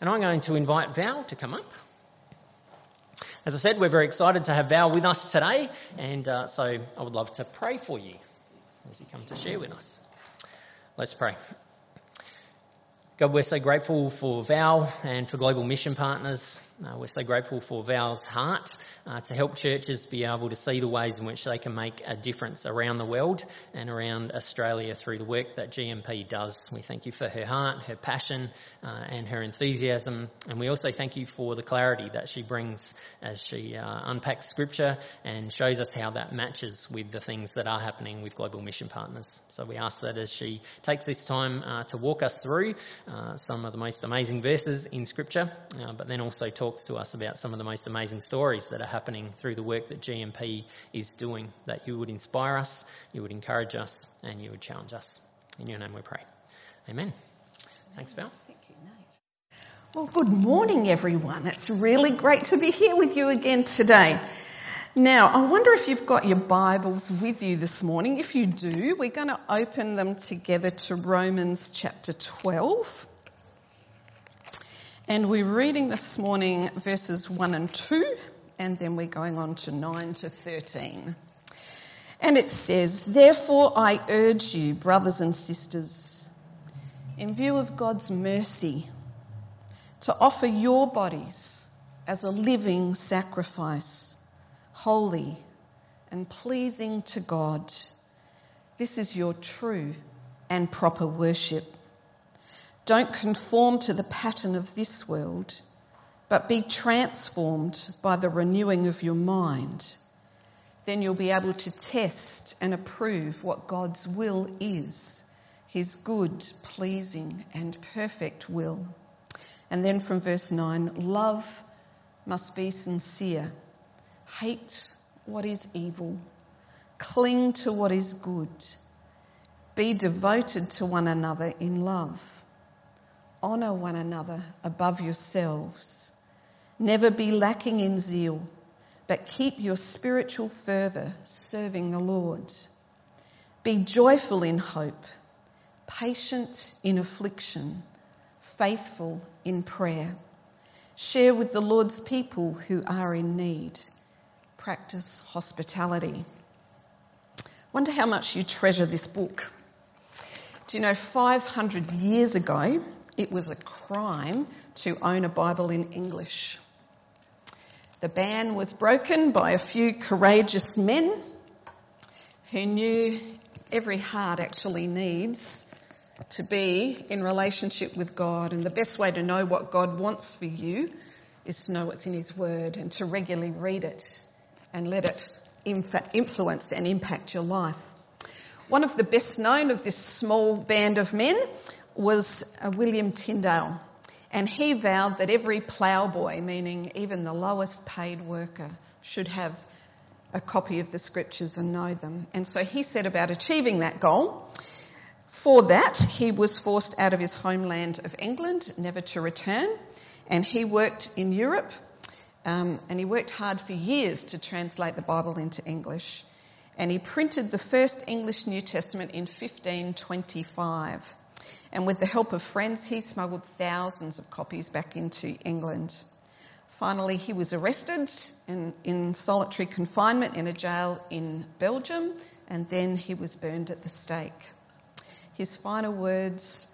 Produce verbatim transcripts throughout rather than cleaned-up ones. And I'm going to invite Val to come up. As I said, we're very excited to have Val with us today, and uh, so I would love to pray for you as you come to share with us. Let's pray. God, we're so grateful for Val and for Global Mission Partners. Uh, we're so grateful for Val's heart uh, to help churches be able to see the ways in which they can make a difference around the world and around Australia through the work that G M P does. We thank you for her heart, her passion uh, and her enthusiasm. And we also thank you for the clarity that she brings as she uh, unpacks scripture and shows us how that matches with the things that are happening with Global Mission Partners. So we ask that as she takes this time uh, to walk us through Uh, some of the most amazing verses in scripture, uh, but then also talks to us about some of the most amazing stories that are happening through the work that G M P is doing, that you would inspire us, you would encourage us, and you would challenge us. In your name we pray. Amen. Thanks, Val. Thank you, Nate. Well, good morning, everyone. It's really great to be here with you again today. Now, I wonder if you've got your Bibles with you this morning. If you do, we're going to open them together to Romans chapter twelve. And we're reading this morning verses one and two, and then we're going on to nine to thirteen. And it says, "Therefore I urge you, brothers and sisters, in view of God's mercy, to offer your bodies as a living sacrifice, holy and pleasing to God. This is your true and proper worship. Don't conform to the pattern of this world, but be transformed by the renewing of your mind. Then you'll be able to test and approve what God's will is, his good, pleasing and perfect will." And then from verse nine, "Love must be sincere. Hate what is evil. Cling to what is good. Be devoted to one another in love. Honour one another above yourselves. Never be lacking in zeal, but keep your spiritual fervour serving the Lord. Be joyful in hope, patient in affliction, faithful in prayer. Share with the Lord's people who are in need. Practice hospitality." Wonder how much you treasure this book. Do you know, five hundred years ago, it was a crime to own a Bible in English. The ban was broken by a few courageous men who knew every heart actually needs to be in relationship with God, and the best way to know what God wants for you is to know what's in his word and to regularly read it and let it influence and impact your life. One of the best known of this small band of men was William Tyndale, and he vowed that every ploughboy, meaning even the lowest paid worker, should have a copy of the scriptures and know them. And so he set about achieving that goal. For that, he was forced out of his homeland of England, never to return, and he worked in Europe. Um, and he worked hard for years to translate the Bible into English. And he printed the first English New Testament in fifteen twenty-five. And with the help of friends, he smuggled thousands of copies back into England. Finally, he was arrested in, in solitary confinement in a jail in Belgium, and then he was burned at the stake. His final words,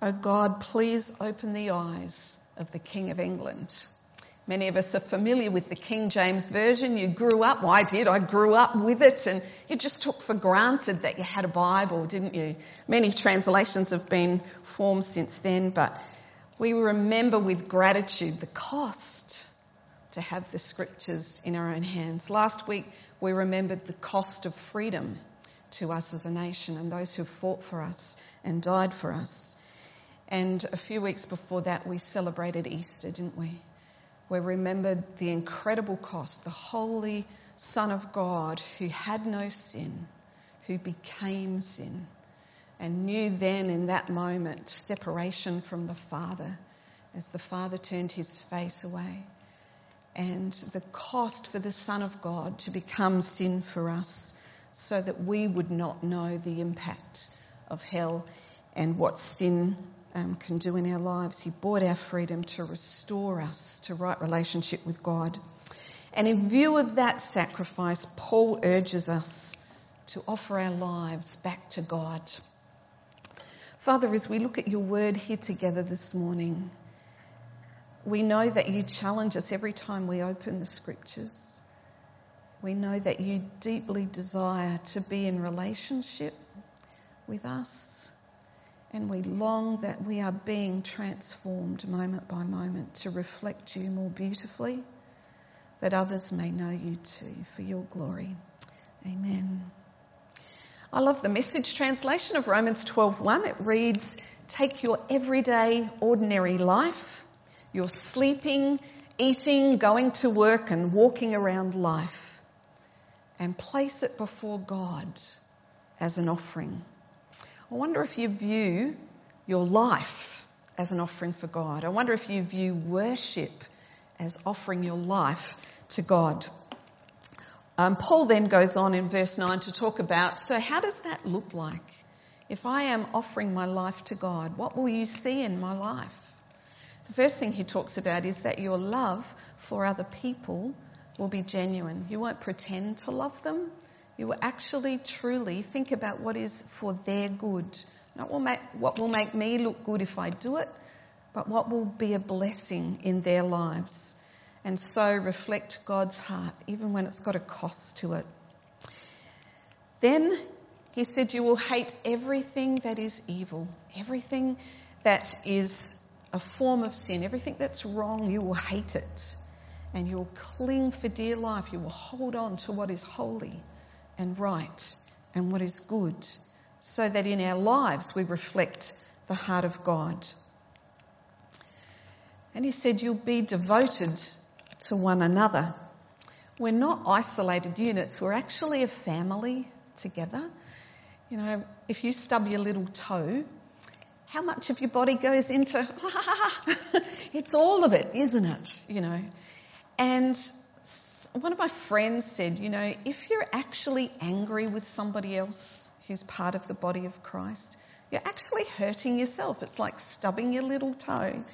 "Oh God, please open the eyes of the King of England." Many of us are familiar with the King James Version. You grew up, well, I did, I grew up with it, and you just took for granted that you had a Bible, didn't you? Many translations have been formed since then, but we remember with gratitude the cost to have the scriptures in our own hands. Last week, we remembered the cost of freedom to us as a nation and those who fought for us and died for us. And a few weeks before that, we celebrated Easter, didn't we? We remembered the incredible cost, the holy Son of God who had no sin, who became sin, and knew then in that moment separation from the Father as the Father turned his face away, and the cost for the Son of God to become sin for us so that we would not know the impact of hell and what sin um, can do in our lives. He bought our freedom to restore us to right relationship with God. And in view of that sacrifice, Paul urges us to offer our lives back to God. Father, as we look at your word here together this morning, we know that you challenge us every time we open the scriptures. We know that you deeply desire to be in relationship with us, and we long that we are being transformed moment by moment to reflect you more beautifully, that others may know you too, for your glory. Amen. I love the Message translation of Romans twelve one. It reads, take your everyday, ordinary life, your sleeping, eating, going to work and walking around life, and place it before God as an offering. I wonder if you view your life as an offering for God. I wonder if you view worship as offering your life to God. Um, Paul then goes on in verse nine to talk about, so how does that look like? If I am offering my life to God, what will you see in my life? The first thing he talks about is that your love for other people will be genuine. You won't pretend to love them. You will actually truly think about what is for their good. Not what will make, what will make me look good if I do it, but what will be a blessing in their lives, and so reflect God's heart, even when it's got a cost to it. Then he said you will hate everything that is evil, everything that is a form of sin, everything that's wrong, you will hate it, and you will cling for dear life. You will hold on to what is holy and right and what is good, so that in our lives we reflect the heart of God. And he said, you'll be devoted to one another. We're not isolated units. We're actually a family together. You know, if you stub your little toe, how much of your body goes into, it's all of it, isn't it? You know, and one of my friends said, you know, if you're actually angry with somebody else who's part of the body of Christ, you're actually hurting yourself. It's like stubbing your little toe.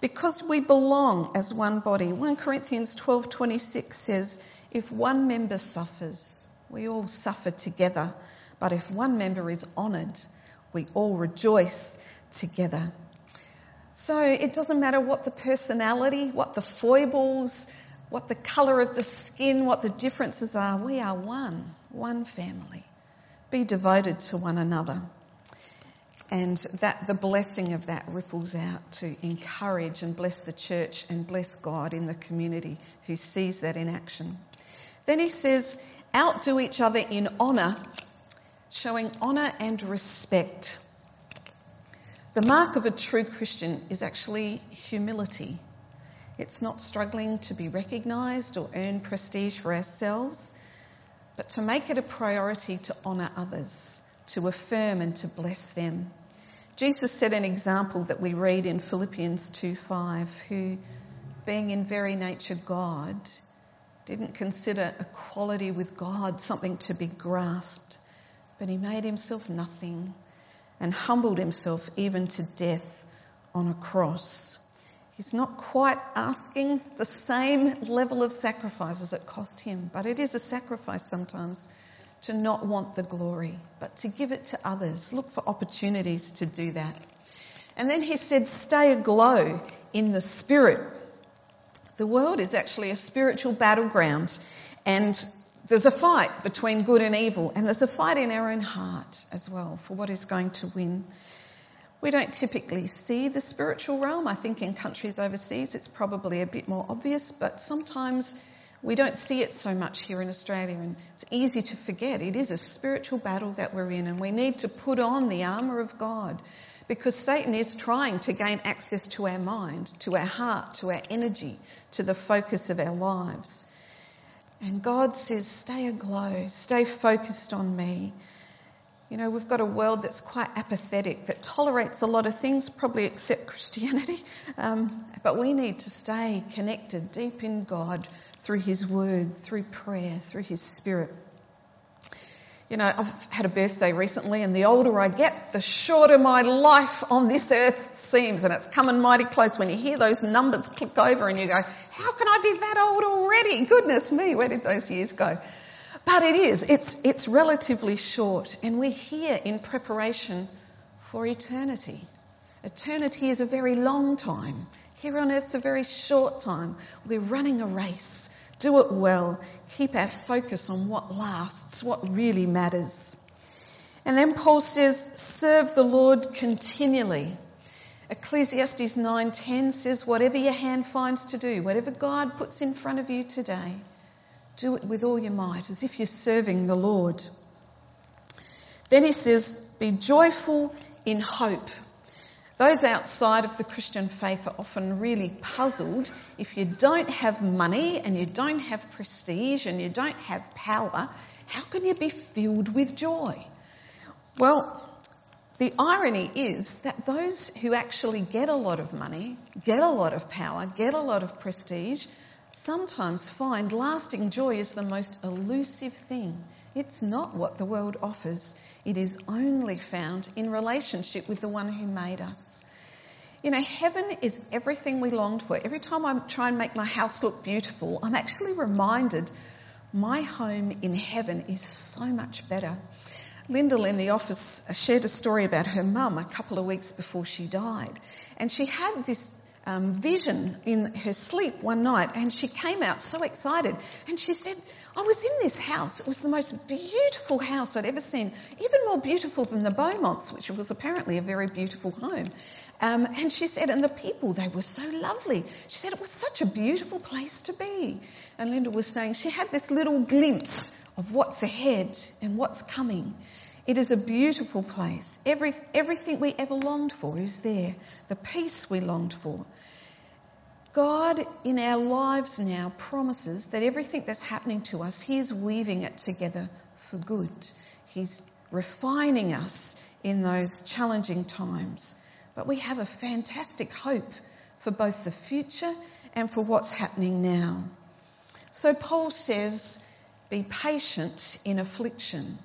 Because we belong as one body. First Corinthians twelve twenty-six says, if one member suffers, we all suffer together. But if one member is honoured, we all rejoice together. So it doesn't matter what the personality, what the foibles, what the colour of the skin, what the differences are. We are one, one family. Be devoted to one another. And that the blessing of that ripples out to encourage and bless the church and bless God in the community who sees that in action. Then he says, outdo each other in honour, showing honour and respect. The mark of a true Christian is actually humility. It's not struggling to be recognised or earn prestige for ourselves, but to make it a priority to honour others, to affirm and to bless them. Jesus set an example that we read in Philippians two five, who, being in very nature God, didn't consider equality with God something to be grasped, but he made himself nothing and humbled himself even to death on a cross. He's not quite asking the same level of sacrifice as it cost him, but it is a sacrifice sometimes to not want the glory, but to give it to others. Look for opportunities to do that. And then he said, stay aglow in the spirit. The world is actually a spiritual battleground, and there's a fight between good and evil, and there's a fight in our own heart as well for what is going to win. We don't typically see the spiritual realm. I think in countries overseas it's probably a bit more obvious, but sometimes we don't see it so much here in Australia, and it's easy to forget. It is a spiritual battle that we're in, and we need to put on the armour of God, because Satan is trying to gain access to our mind, to our heart, to our energy, to the focus of our lives. And God says, stay aglow, stay focused on me. You know, we've got a world that's quite apathetic, that tolerates a lot of things, probably except Christianity, um, but we need to stay connected deep in God, through his word, through prayer, through his spirit. You know, I've had a birthday recently, and the older I get, the shorter my life on this earth seems, and it's coming mighty close when you hear those numbers click over and you go, how can I be that old already? Goodness me, where did those years go? But it is, it's, it's relatively short, and we're here in preparation for eternity. Eternity is a very long time. Here on earth's a very short time. We're running a race. Do it well. Keep our focus on what lasts, what really matters. And then Paul says, serve the Lord continually. Ecclesiastes nine ten says, whatever your hand finds to do, whatever God puts in front of you today, do it with all your might, as if you're serving the Lord. Then he says, be joyful in hope. Those outside of the Christian faith are often really puzzled. If you don't have money and you don't have prestige and you don't have power, how can you be filled with joy? Well, the irony is that those who actually get a lot of money, get a lot of power, get a lot of prestige, sometimes find lasting joy is the most elusive thing. It's not what the world offers. It is only found in relationship with the one who made us. You know, heaven is everything we longed for. Every time I try and make my house look beautiful, I'm actually reminded my home in heaven is so much better. Lyndall in the office shared a story about her mum a couple of weeks before she died. And she had this um, vision in her sleep one night, and she came out so excited. And she said, I was in this house. It was the most beautiful house I'd ever seen, even more beautiful than the Beaumonts, which was apparently a very beautiful home. Um, and she said, and the people, they were so lovely. She said it was such a beautiful place to be. And Linda was saying she had this little glimpse of what's ahead and what's coming. It is a beautiful place. Every, everything we ever longed for is there, the peace we longed for. God in our lives now promises that everything that's happening to us, he's weaving it together for good. He's refining us in those challenging times. But we have a fantastic hope for both the future and for what's happening now. So Paul says, be patient in affliction.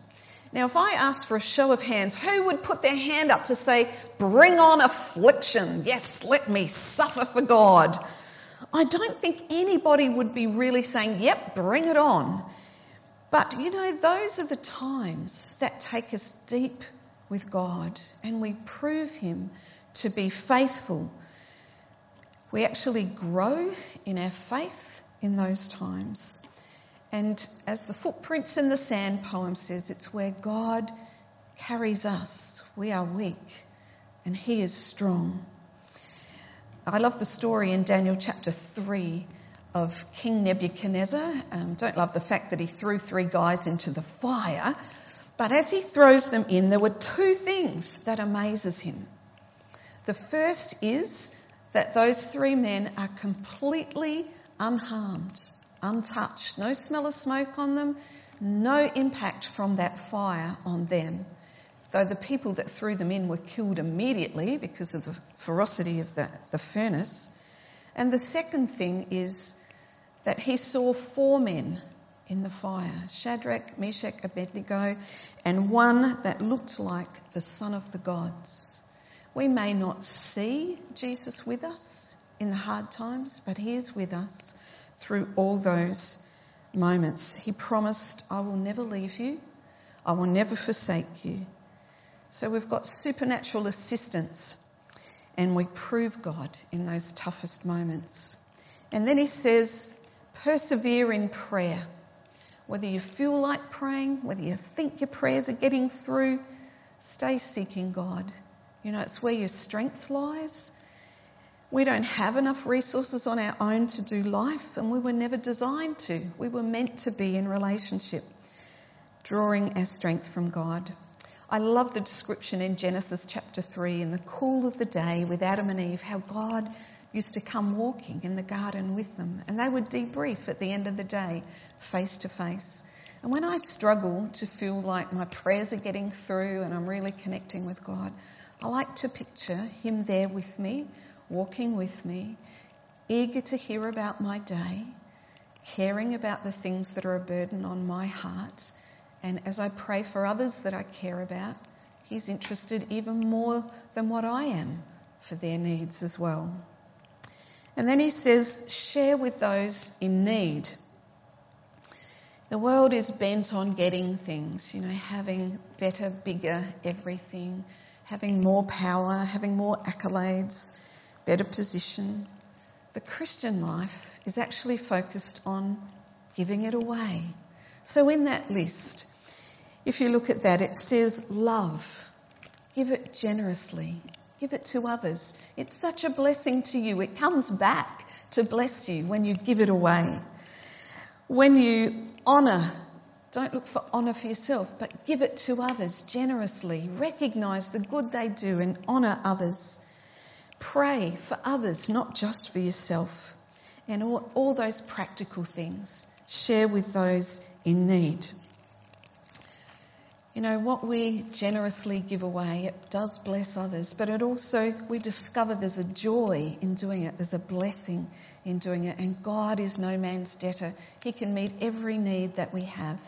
Now, if I asked for a show of hands, who would put their hand up to say, bring on affliction? Yes, let me suffer for God. I don't think anybody would be really saying, yep, bring it on. But, you know, those are the times that take us deep with God and we prove him to be faithful. We actually grow in our faith in those times. And as the Footprints in the Sand poem says, it's where God carries us. We are weak and he is strong. I love the story in Daniel chapter three of King Nebuchadnezzar. Um, don't love the fact that he threw three guys into the fire. But as he throws them in, there were two things that amazes him. The first is that those three men are completely unharmed. Untouched, no smell of smoke on them, no impact from that fire on them. Though the people that threw them in were killed immediately because of the ferocity of the, the furnace. And the second thing is that he saw four men in the fire, Shadrach, Meshach, Abednego, and one that looked like the Son of the gods. We may not see Jesus with us in the hard times, but he is with us. Through all those moments, he promised, I will never leave you, I will never forsake you. So we've got supernatural assistance and we prove God in those toughest moments. And then he says, persevere in prayer. Whether you feel like praying, whether you think your prayers are getting through, stay seeking God. You know, it's where your strength lies. We don't have enough resources on our own to do life, and we were never designed to. We were meant to be in relationship, drawing our strength from God. I love the description in Genesis chapter three, in the cool of the day with Adam and Eve, how God used to come walking in the garden with them, and they would debrief at the end of the day, face to face. And when I struggle to feel like my prayers are getting through and I'm really connecting with God, I like to picture him there with me, walking with me, eager to hear about my day, caring about the things that are a burden on my heart, And as I pray for others that I care about, he's interested even more than what I am for their needs as well. And then he says, share with those in need. The world is bent on getting things, you know, having better, bigger everything, having more power, having more accolades, better position. The Christian life is actually focused on giving it away. So in that list, if you look at that, it says love. Give it generously. Give it to others. It's such a blessing to you. It comes back to bless you when you give it away. When you honour, don't look for honour for yourself, but give it to others generously. Recognise the good they do and honour others. Pray for others, not just for yourself. And all, all those practical things. Share with those in need. You know, what we generously give away, it does bless others, but it also, we discover there's a joy in doing it. There's a blessing in doing it. And God is no man's debtor. He can meet every need that we have.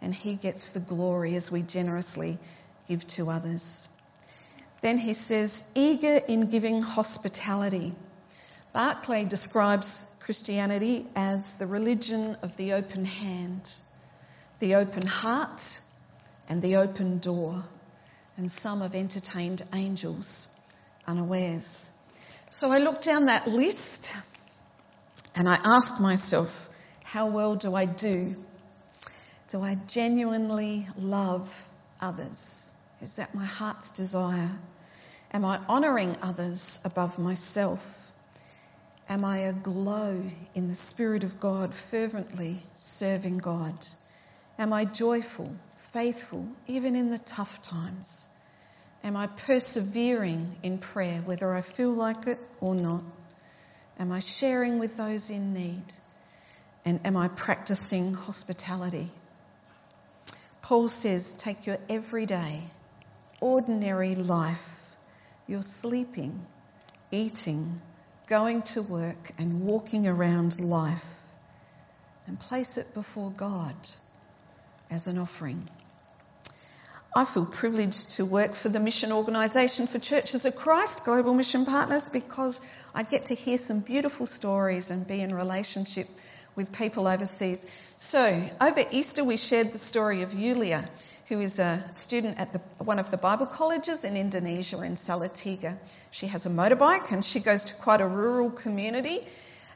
And he gets the glory as we generously give to others. Then he says, eager in giving hospitality. Barclay describes Christianity as the religion of the open hand, the open heart, and the open door, and some have entertained angels unawares. So I looked down that list and I asked myself, how well do I do? Do I genuinely love others? Is that my heart's desire? Am I honouring others above myself? Am I aglow in the Spirit of God, fervently serving God? Am I joyful? Faithful, even in the tough times? Am I persevering in prayer, whether I feel like it or not? Am I sharing with those in need? And am I practicing hospitality? Paul says, take your everyday, ordinary life, your sleeping, eating, going to work and walking around life, and place it before God as an offering. I feel privileged to work for the Mission Organisation for Churches of Christ, Global Mission Partners, because I get to hear some beautiful stories and be in relationship with people overseas. So, over Easter we shared the story of Yulia, who is a student at the, one of the Bible colleges in Indonesia in Salatiga. She has a motorbike and she goes to quite a rural community.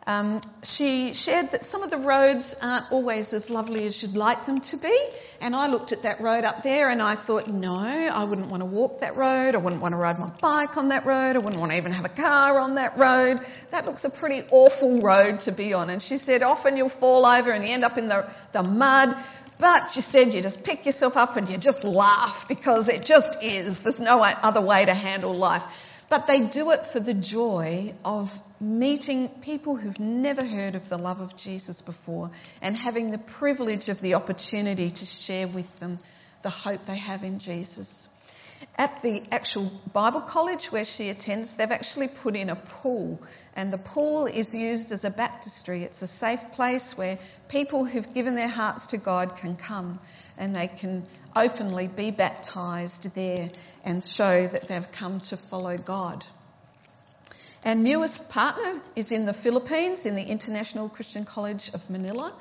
Um, she shared that some of the roads aren't always as lovely as you'd like them to be, and I looked at that road up there and I thought, no, I wouldn't want to walk that road, I wouldn't want to ride my bike on that road, I wouldn't want to even have a car on that road. That looks a pretty awful road to be on. And she said, often you'll fall over and you end up in the, the mud, but she said you just pick yourself up and you just laugh because it just is. There's no other way to handle life. But they do it for the joy of meeting people who've never heard of the love of Jesus before and having the privilege of the opportunity to share with them the hope they have in Jesus. At the actual Bible college where she attends, they've actually put in a pool, and the pool is used as a baptistry. It's a safe place where people who've given their hearts to God can come and they can openly be baptised there and show that they've come to follow God. Our newest partner is in the Philippines, in the International Christian College of Manila.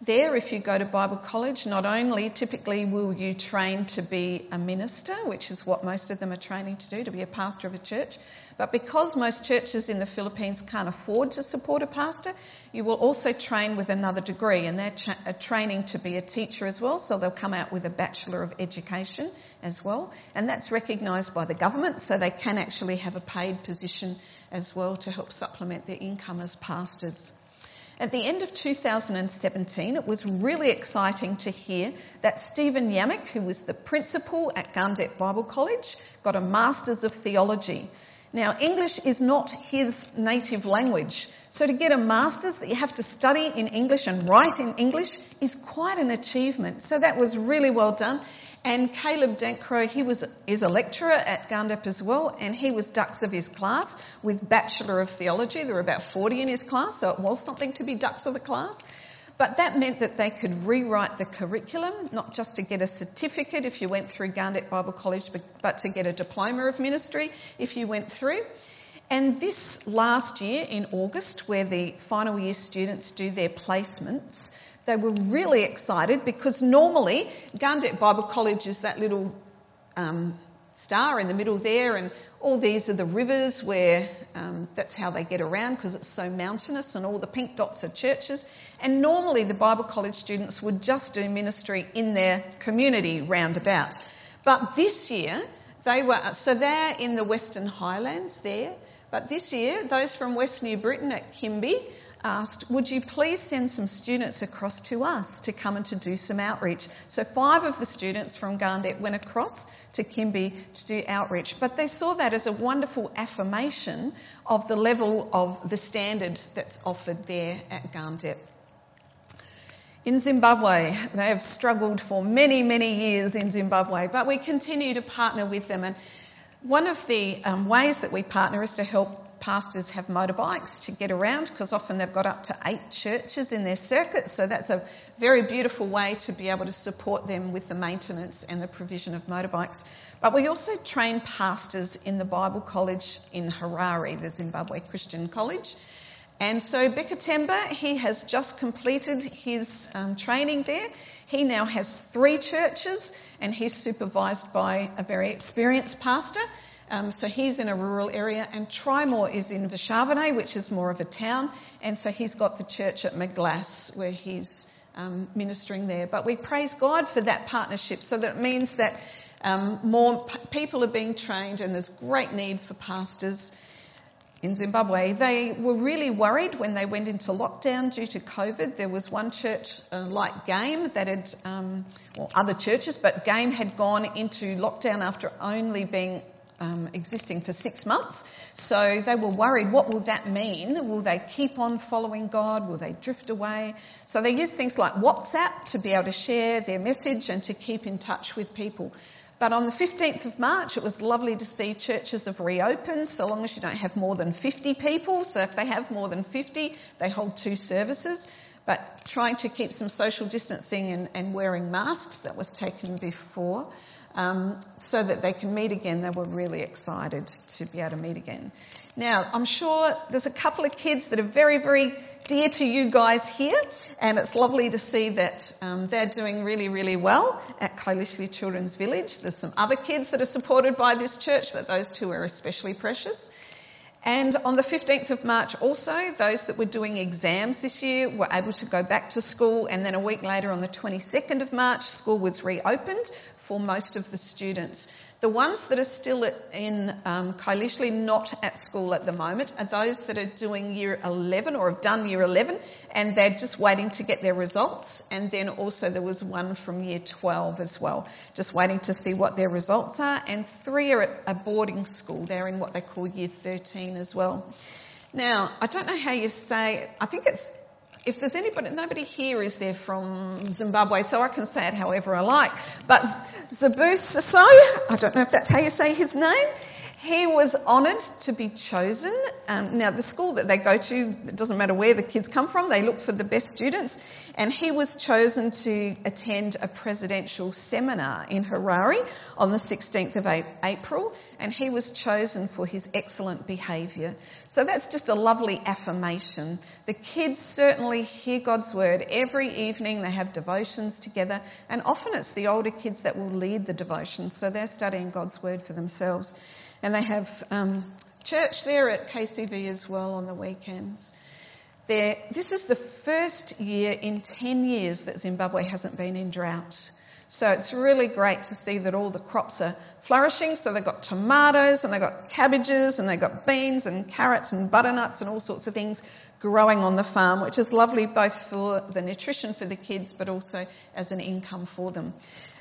There, if you go to Bible college, not only typically will you train to be a minister, which is what most of them are training to do, to be a pastor of a church, but because most churches in the Philippines can't afford to support a pastor, you will also train with another degree, and they're tra- training to be a teacher as well, so they'll come out with a Bachelor of Education as well, and that's recognised by the government, so they can actually have a paid position as well to help supplement their income as pastors. At the end of two thousand seventeen, it was really exciting to hear that Stephen Yamick, who was the principal at Gandep Bible College, got a Master's of Theology. Now, English is not his native language, so to get a Master's that you have to study in English and write in English is quite an achievement. So that was really well done. And Caleb Dankrow, he was is a lecturer at Gandep as well, and he was Dux of his class with Bachelor of Theology. There were about forty in his class, so it was something to be Dux of the class. But that meant that they could rewrite the curriculum, not just to get a certificate if you went through Gandep Bible College, but, but to get a diploma of ministry if you went through. And this last year in August, where the final year students do their placements, they were really excited because normally Gandep Bible College is that little um, star in the middle there, and all these are the rivers where um, that's how they get around because it's so mountainous, and all the pink dots are churches. And normally the Bible College students would just do ministry in their community roundabout. But this year they were, so they're in the Western Highlands there, but this year those from West New Britain at Kimbe asked, would you please send some students across to us to come and to do some outreach? So five of the students from Gandep went across to Kimbe to do outreach. But they saw that as a wonderful affirmation of the level of the standard that's offered there at Gandep. In Zimbabwe, they have struggled for many, many years in Zimbabwe, but we continue to partner with them. And one of the um, ways that we partner is to help pastors have motorbikes to get around, because often they've got up to eight churches in their circuit, so that's a very beautiful way to be able to support them with the maintenance and the provision of motorbikes. But we also train pastors in the Bible College in Harare, the Zimbabwe Christian College. And so Becca Temba, he has just completed his um, training there. He now has three churches and he's supervised by a very experienced pastor. Um, so he's in a rural area, and Trimore is in Vishavane, which is more of a town, and so he's got the church at McGlass where he's um, ministering there. But we praise God for that partnership, so that it means that um, more p- people are being trained, and there's great need for pastors in Zimbabwe. They were really worried when they went into lockdown due to COVID. There was one church uh, like Game that had, um, well, other churches, but Game had gone into lockdown after only being Um, existing for six months. So they were worried, what will that mean? Will they keep on following God? Will they drift away? So they used things like WhatsApp to be able to share their message and to keep in touch with people. But on the fifteenth of March, it was lovely to see churches have reopened, so long as you don't have more than fifty people. So if they have more than fifty, they hold two services. But trying to keep some social distancing and, and wearing masks, that was taken before. Um, so that they can meet again. They were really excited to be able to meet again. Now, I'm sure there's a couple of kids that are very, very dear to you guys here, and it's lovely to see that um, they're doing really, really well at Kailishli Children's Village. There's some other kids that are supported by this church, but those two are especially precious. And on the fifteenth of March also, those that were doing exams this year were able to go back to school, and then a week later on the twenty-second of March, school was reopened for most of the students. The ones that are still at, in um, Kailishli, not at school at the moment, are those that are doing year eleven or have done year eleven, and they're just waiting to get their results. And then also there was one from year twelve as well, just waiting to see what their results are. And three are at a boarding school. They're in what they call year thirteen as well. Now, I don't know how you say, I think it's, if there's anybody, nobody here is there from Zimbabwe, so I can say it however I like. But Zibusiso, I don't know if that's how you say his name, he was honoured to be chosen. Um, now, the school that they go to, it doesn't matter where the kids come from, they look for the best students. And he was chosen to attend a presidential seminar in Harare on the sixteenth of April, and he was chosen for his excellent behaviour. So that's just a lovely affirmation. The kids certainly hear God's word every evening. They have devotions together, and often it's the older kids that will lead the devotions, so they're studying God's word for themselves. And they have um, church there at K C V as well on the weekends. They're, this is the first year in ten years that Zimbabwe hasn't been in drought. So it's really great to see that all the crops are flourishing. So they've got tomatoes and they've got cabbages and they've got beans and carrots and butternuts and all sorts of things growing on the farm, which is lovely both for the nutrition for the kids but also as an income for them.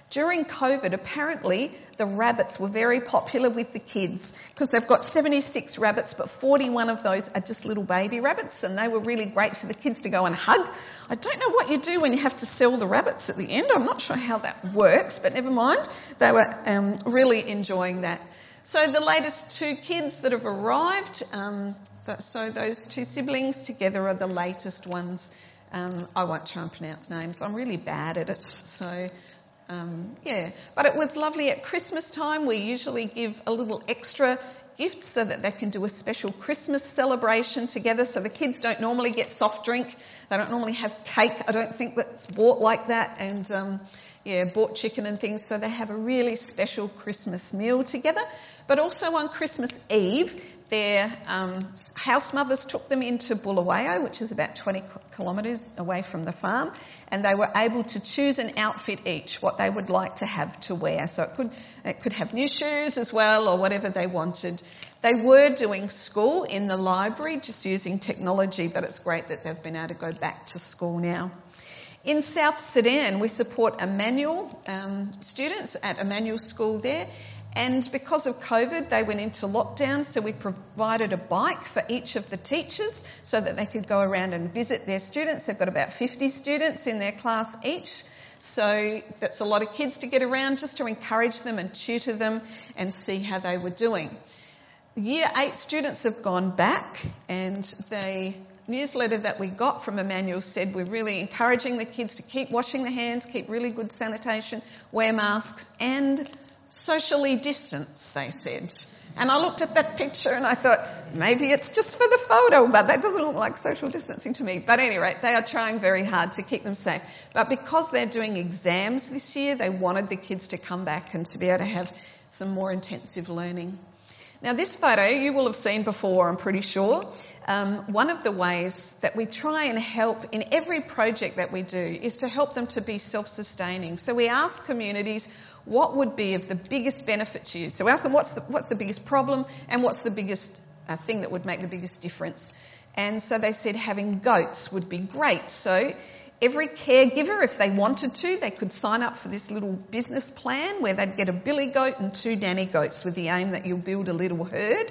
During COVID, apparently the rabbits were very popular with the kids because they've got seventy-six rabbits, but forty-one of those are just little baby rabbits, and they were really great for the kids to go and hug. I don't know what you do when you have to sell the rabbits at the end. I'm not sure how that works, but never mind. They were um, really enjoying that. So the latest two kids that have arrived, um, so those two siblings together are the latest ones Um, I won't try and pronounce names. I'm really bad at it. So, um, yeah. But it was lovely. At Christmas time, we usually give a little extra gift so that they can do a special Christmas celebration together. So the kids don't normally get soft drink. They don't normally have cake. I don't think that's bought like that. And, um, yeah, bought chicken and things. So they have a really special Christmas meal together. But also on Christmas Eve, their um, house mothers took them into Bulawayo, which is about twenty kilometres away from the farm, and they were able to choose an outfit each, what they would like to have to wear. So it could, it could have new shoes as well, or whatever they wanted. They were doing school in the library, just using technology, but it's great that they've been able to go back to school now. In South Sudan, we support Emmanuel um, students at Emmanuel School there. And because of COVID, they went into lockdown, so we provided a bike for each of the teachers so that they could go around and visit their students. They've got about fifty students in their class each, so that's a lot of kids to get around, just to encourage them and tutor them and see how they were doing. Year eight students have gone back, and the newsletter that we got from Emmanuel said we're really encouraging the kids to keep washing their hands, keep really good sanitation, wear masks, and socially distanced, they said. And I looked at that picture and I thought, maybe it's just for the photo, but that doesn't look like social distancing to me. But anyway, they are trying very hard to keep them safe. But because they're doing exams this year, they wanted the kids to come back and to be able to have some more intensive learning. Now, this photo you will have seen before, I'm pretty sure. Um, one of the ways that we try and help in every project that we do is to help them to be self-sustaining. So we ask communities, what would be of the biggest benefit to you? So we ask them, what's the, what's the biggest problem, and what's the biggest uh, thing that would make the biggest difference? And so they said having goats would be great. So every caregiver, if they wanted to, they could sign up for this little business plan where they'd get a billy goat and two nanny goats, with the aim that you'll build a little herd.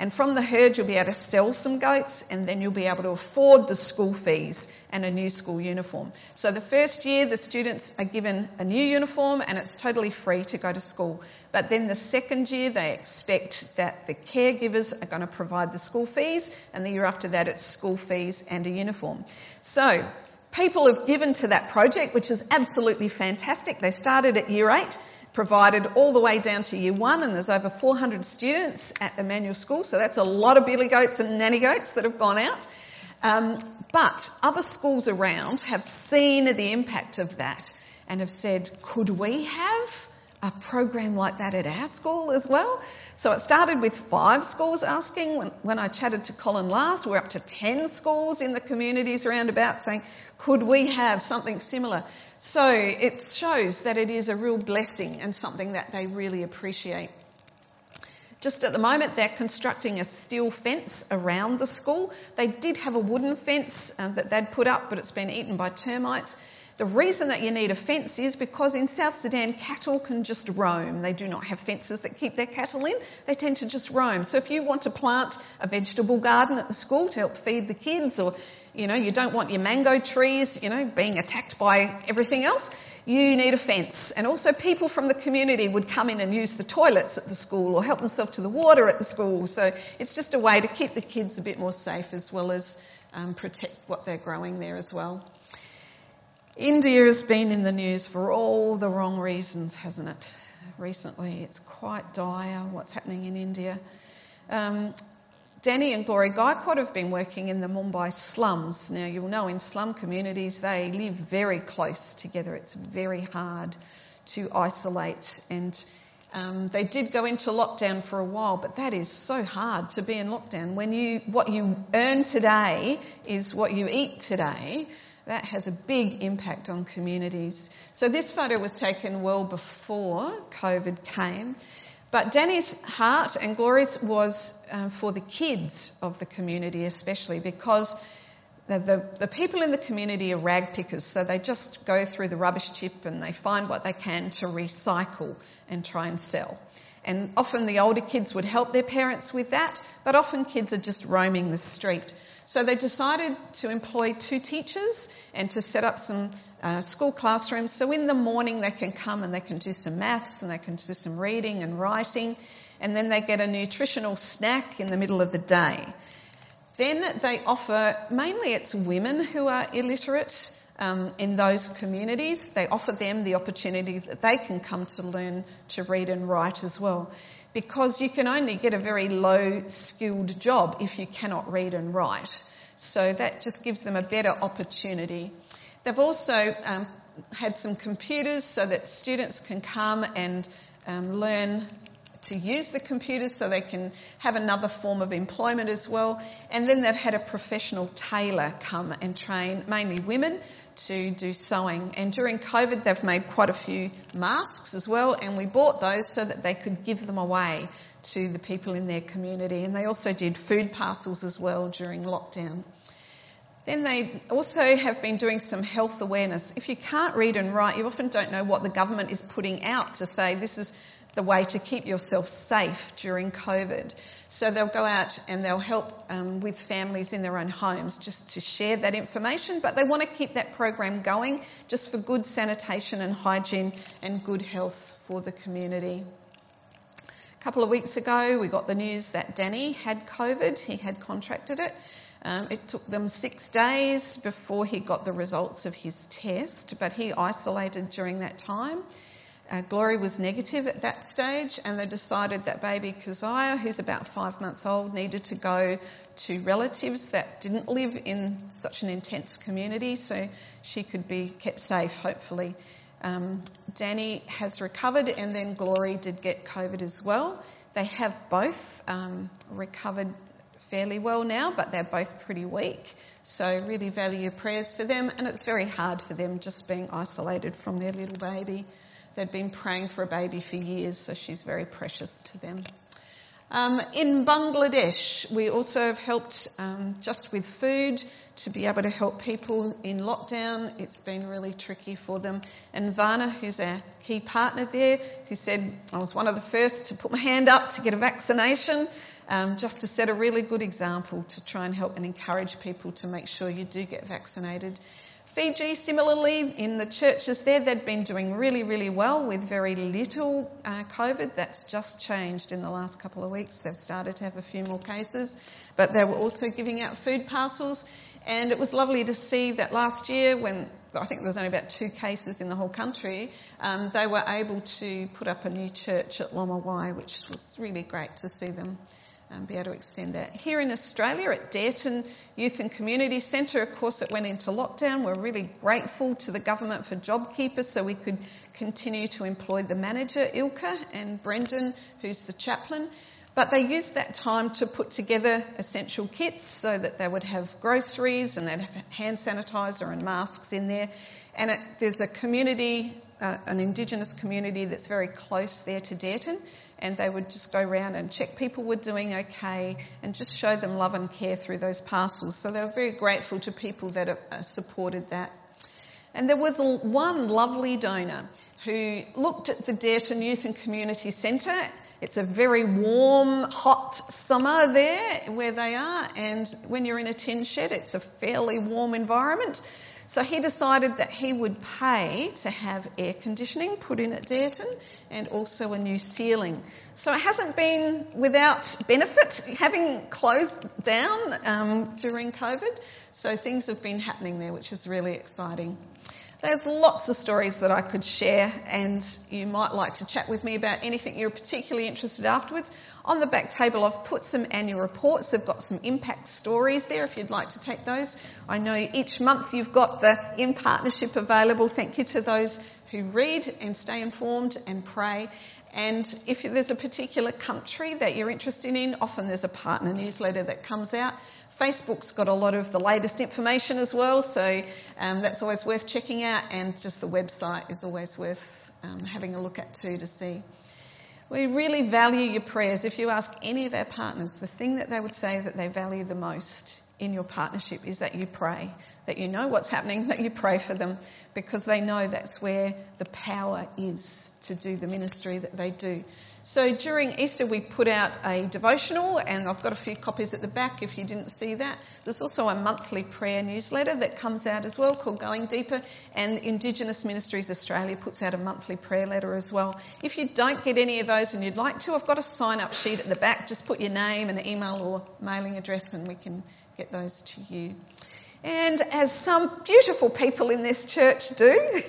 And from the herd, you'll be able to sell some goats, and then you'll be able to afford the school fees and a new school uniform. So the first year, the students are given a new uniform, and it's totally free to go to school. But then the second year, they expect that the caregivers are going to provide the school fees, and the year after that, it's school fees and a uniform. So people have given to that project, which is absolutely fantastic. They started at year eight, provided all the way down to year one, and there's over four hundred students at Emmanuel School, so that's a lot of billy goats and nanny goats that have gone out. Um, but other schools around have seen the impact of that and have said, could we have a program like that at our school as well? So it started with five schools asking. When, when I chatted to Colin last, we're up to ten schools in the communities around about saying, could we have something similar? So it shows that it is a real blessing and something that they really appreciate. Just at the moment, they're constructing a steel fence around the school. They did have a wooden fence uh, that they'd put up, but it's been eaten by termites. The reason that you need a fence is because in South Sudan, cattle can just roam. They do not have fences that keep their cattle in. They tend to just roam. So if you want to plant a vegetable garden at the school to help feed the kids, or, you know, you don't want your mango trees, you know, being attacked by everything else, you need a fence. And also people from the community would come in and use the toilets at the school or help themselves to the water at the school. So it's just a way to keep the kids a bit more safe, as well as um, protect what they're growing there as well. India has been in the news for all the wrong reasons, hasn't it? Recently, it's quite dire what's happening in India. Um, Danny and Glory Gaikwad have been working in the Mumbai slums. Now, you'll know in slum communities, they live very close together. It's very hard to isolate. And um, they did go into lockdown for a while, but that is so hard to be in lockdown. When you, what you earn today is what you eat today. That has a big impact on communities. So this photo was taken well before COVID came. But Danny's heart and Glory's was um, for the kids of the community especially, because the, the, the people in the community are rag pickers, so they just go through the rubbish chip and they find what they can to recycle and try and sell. And often the older kids would help their parents with that, but often kids are just roaming the street. So they decided to employ two teachers and to set up some uh, school classrooms, so in the morning they can come and they can do some maths and they can do some reading and writing, and then they get a nutritional snack in the middle of the day. Then they offer, mainly it's women who are illiterate um, in those communities, they offer them the opportunity that they can come to learn to read and write as well. Because you can only get a very low skilled job if you cannot read and write. So that just gives them a better opportunity. They've also um, had some computers so that students can come and um, learn to use the computers so they can have another form of employment as well. And then they've had a professional tailor come and train mainly women to do sewing. And during COVID, they've made quite a few masks as well, and we bought those so that they could give them away to the people in their community. And they also did food parcels as well during lockdown. Then they also have been doing some health awareness. If you can't read and write, you often don't know what the government is putting out to say this is the way to keep yourself safe during COVID. So they'll go out and they'll help um, with families in their own homes just to share that information, but they want to keep that program going just for good sanitation and hygiene and good health for the community. A couple of weeks ago, we got the news that Danny had COVID. He had contracted it. Um, it took them six days before he got the results of his test, but he isolated during that time. Uh, Glory was negative at that stage, and they decided that baby Keziah, who's about five months old, needed to go to relatives that didn't live in such an intense community, so she could be kept safe, hopefully. Um, Danny has recovered, and then Glory did get COVID as well. They have both um, recovered fairly well now, but they're both pretty weak. So really value your prayers for them, and it's very hard for them just being isolated from their little baby. They'd been praying for a baby for years, so she's very precious to them. Um, in Bangladesh, we also have helped um, just with food to be able to help people in lockdown. It's been really tricky for them. And Varna, who's our key partner there, he said, I was one of the first to put my hand up to get a vaccination, um, just to set a really good example to try and help and encourage people to make sure you do get vaccinated. Fiji, similarly, in the churches there, they'd been doing really, really well with very little uh, COVID. That's just changed in the last couple of weeks. They've started to have a few more cases, but they were also giving out food parcels. And it was lovely to see that last year when I think there was only about two cases in the whole country, um, they were able to put up a new church at Lomawai, which was really great to see them and be able to extend that. Here in Australia at Dareton Youth and Community Centre, of course, it went into lockdown. We're really grateful to the government for JobKeeper so we could continue to employ the manager, Ilka, and Brendan, who's the chaplain. But they used that time to put together essential kits so that they would have groceries and they'd have hand sanitiser and masks in there. And it, there's a community, uh, an Indigenous community that's very close there to Dareton, and they would just go around and check people were doing okay and just show them love and care through those parcels. So they were very grateful to people that supported that. And there was one lovely donor who looked at the Dareton Youth and Community Centre. It's a very warm, hot summer there where they are, and when you're in a tin shed, it's a fairly warm environment. So he decided that he would pay to have air conditioning put in at Dareton and also a new ceiling. So it hasn't been without benefit, having closed down um, during COVID. So things have been happening there, which is really exciting. There's lots of stories that I could share, and you might like to chat with me about anything you're particularly interested in afterwards. On the back table, I've put some annual reports. They've got some impact stories there if you'd like to take those. I know each month you've got the In Partnership available. Thank you to those who read and stay informed and pray. And if there's a particular country that you're interested in, often there's a partner newsletter that comes out. Facebook's got a lot of the latest information as well, so um, that's always worth checking out, and just the website is always worth um, having a look at too to see. We really value your prayers. If you ask any of our partners, the thing that they would say that they value the most in your partnership is that you pray, that you know what's happening, that you pray for them, because they know that's where the power is to do the ministry that they do. So during Easter we put out a devotional, and I've got a few copies at the back if you didn't see that. There's also a monthly prayer newsletter that comes out as well called Going Deeper, and Indigenous Ministries Australia puts out a monthly prayer letter as well. If you don't get any of those and you'd like to, I've got a sign-up sheet at the back. Just put your name and email or mailing address and we can get those to you. And as some beautiful people in this church do,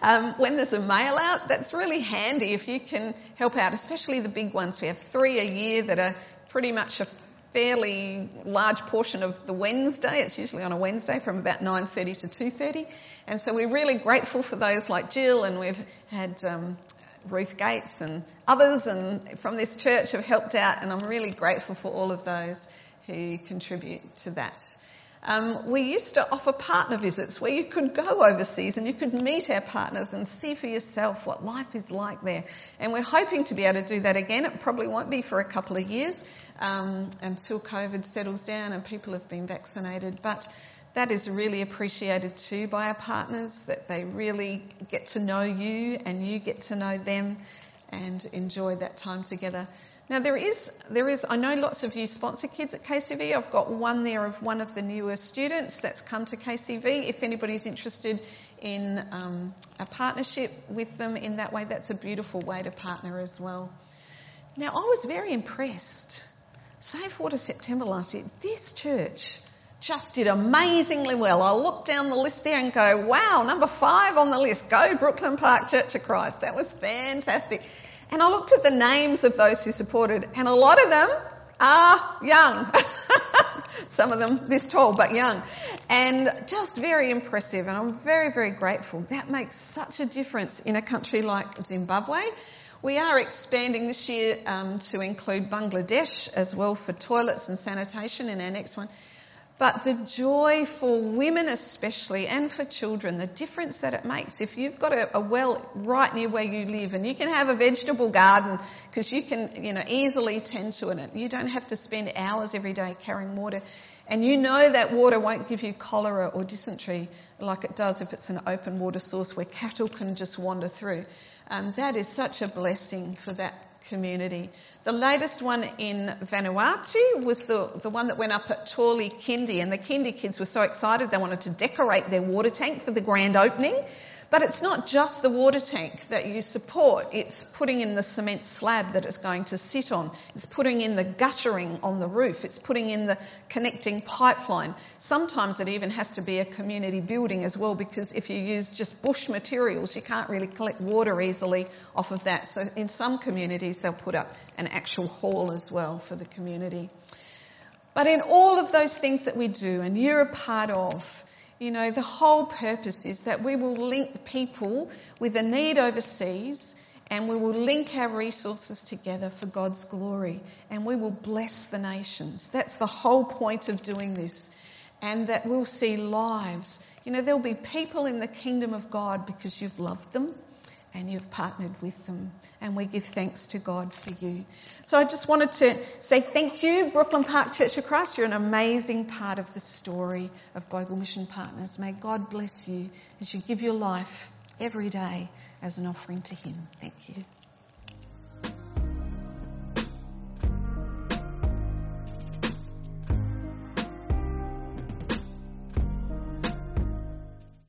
um, when there's a mail out, that's really handy if you can help out, especially the big ones. We have three a year that are pretty much a fairly large portion of the Wednesday. It's usually on a Wednesday from about nine thirty to two thirty. And so we're really grateful for those like Jill, and we've had um, Ruth Gates and others and from this church have helped out, and I'm really grateful for all of those who contribute to that. Um, we used to offer partner visits where you could go overseas and you could meet our partners and see for yourself what life is like there. And we're hoping to be able to do that again. It probably won't be for a couple of years um, until COVID settles down and people have been vaccinated. But that is really appreciated too by our partners, that they really get to know you and you get to know them and enjoy that time together. Now there is, there is. I know lots of you sponsor kids at K C V. I've got one there of one of the newer students that's come to K C V. If anybody's interested in um, a partnership with them in that way, that's a beautiful way to partner as well. Now I was very impressed. Save Water September last year, this church just did amazingly well. I look down the list there and go, wow, number five on the list. Go Brooklyn Park Church of Christ. That was fantastic. And I looked at the names of those who supported, and a lot of them are young. Some of them this tall, but young. And just very impressive, and I'm very, very grateful. That makes such a difference in a country like Zimbabwe. We are expanding this year um, to include Bangladesh as well for toilets and sanitation in our next one. But the joy for women especially, and for children, the difference that it makes. If you've got a, a well right near where you live, and you can have a vegetable garden because you can, you know, easily tend to it. You don't have to spend hours every day carrying water. And you know that water won't give you cholera or dysentery like it does if it's an open water source where cattle can just wander through. Um, that is such a blessing for that community. The latest one in Vanuatu was the, the one that went up at Tawley Kindi, and the Kindi kids were so excited they wanted to decorate their water tank for the grand opening. But it's not just the water tank that you support, it's putting in the cement slab that it's going to sit on, it's putting in the guttering on the roof, it's putting in the connecting pipeline. Sometimes it even has to be a community building as well, because if you use just bush materials you can't really collect water easily off of that. So in some communities they'll put up an actual hall as well for the community. But in all of those things that we do, and you're a part of, you know, the whole purpose is that we will link people with a need overseas, and we will link our resources together for God's glory, and we will bless the nations. That's the whole point of doing this, and that we'll see lives. You know, there'll be people in the kingdom of God because you've loved them and you've partnered with them, and we give thanks to God for you. So I just wanted to say thank you, Brooklyn Park Church of Christ. You're an amazing part of the story of Global Mission Partners. May God bless you as you give your life every day as an offering to Him. Thank you.